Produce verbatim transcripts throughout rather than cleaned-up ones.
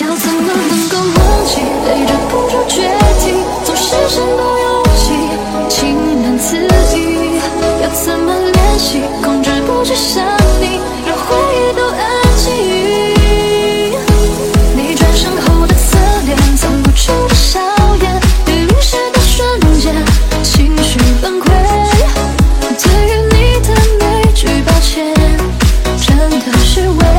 要怎么能够忘记，累着不住决堤，总是身不由己，情难自已。要怎么练习，控制不去想你，让回忆都安静。你转身后的侧脸，藏不住的笑颜，被淋湿的瞬间，情绪崩溃。对于你的每句抱歉，真的是为。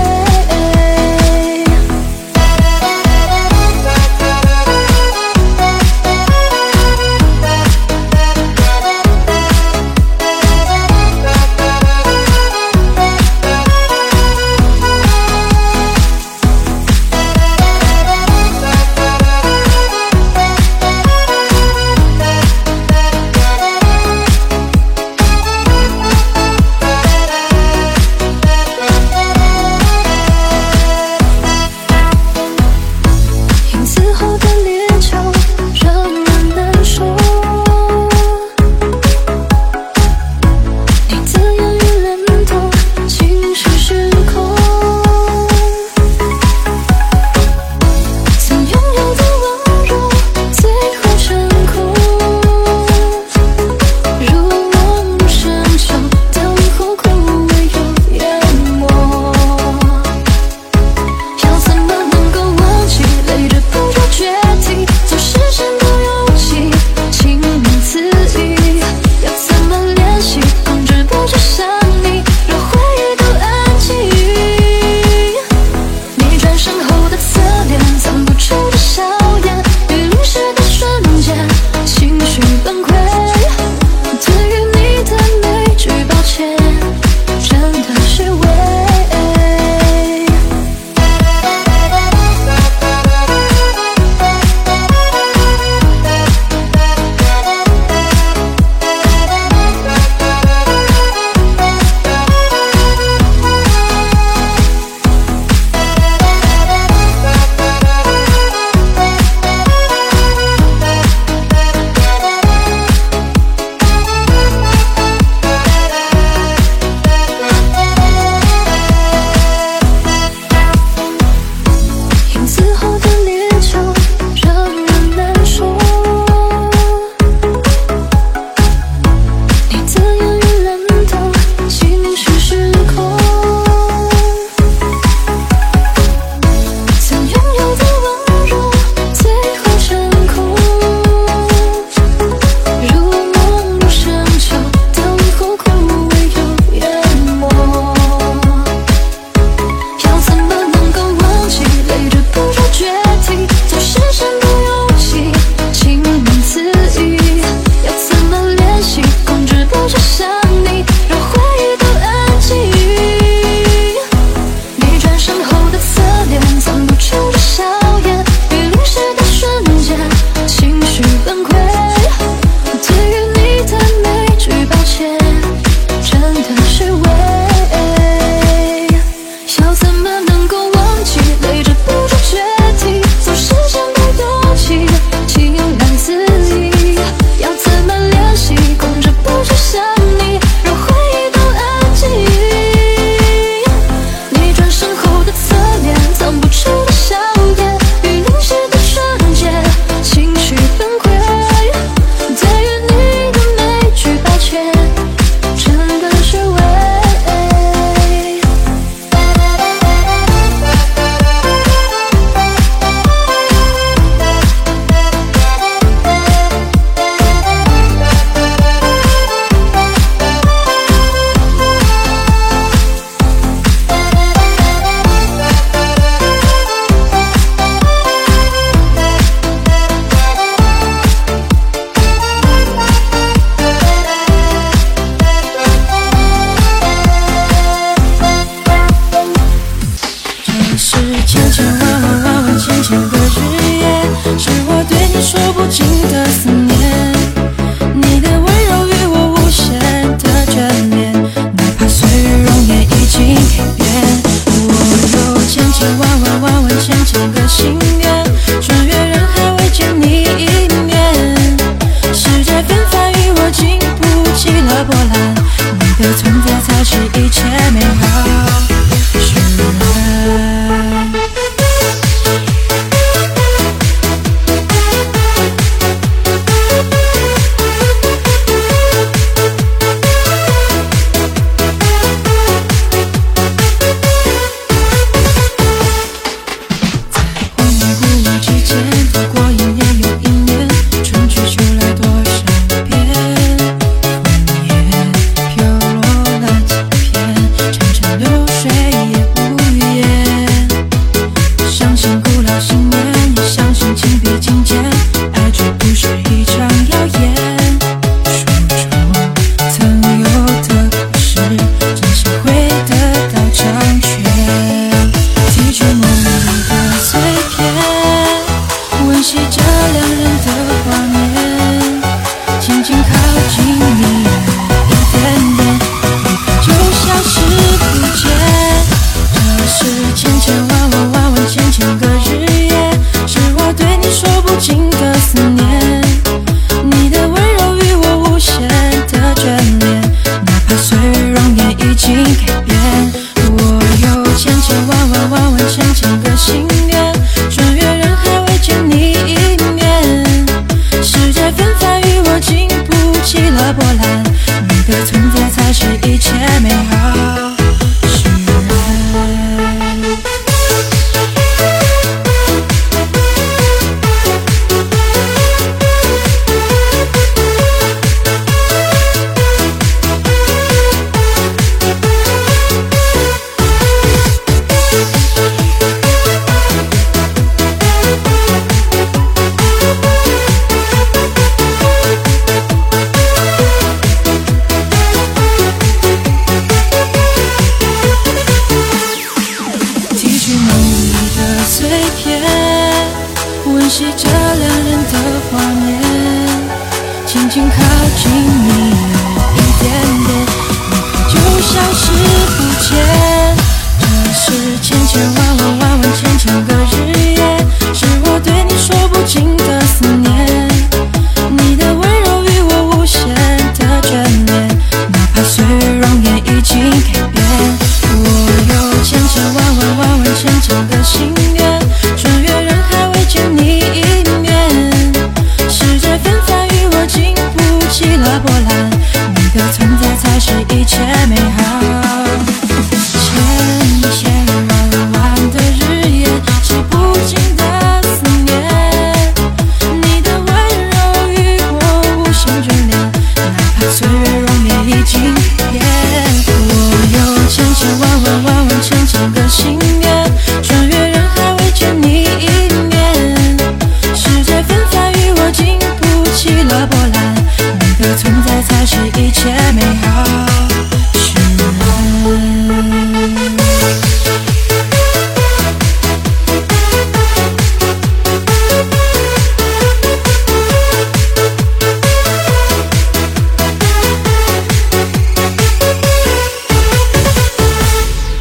心愿，穿越人海为见你一面。世界纷繁与我经不起了波澜，你的存在才是一切美好。温习着两人的画面，轻轻靠近你一点点，你就像是不见，这是千千万万万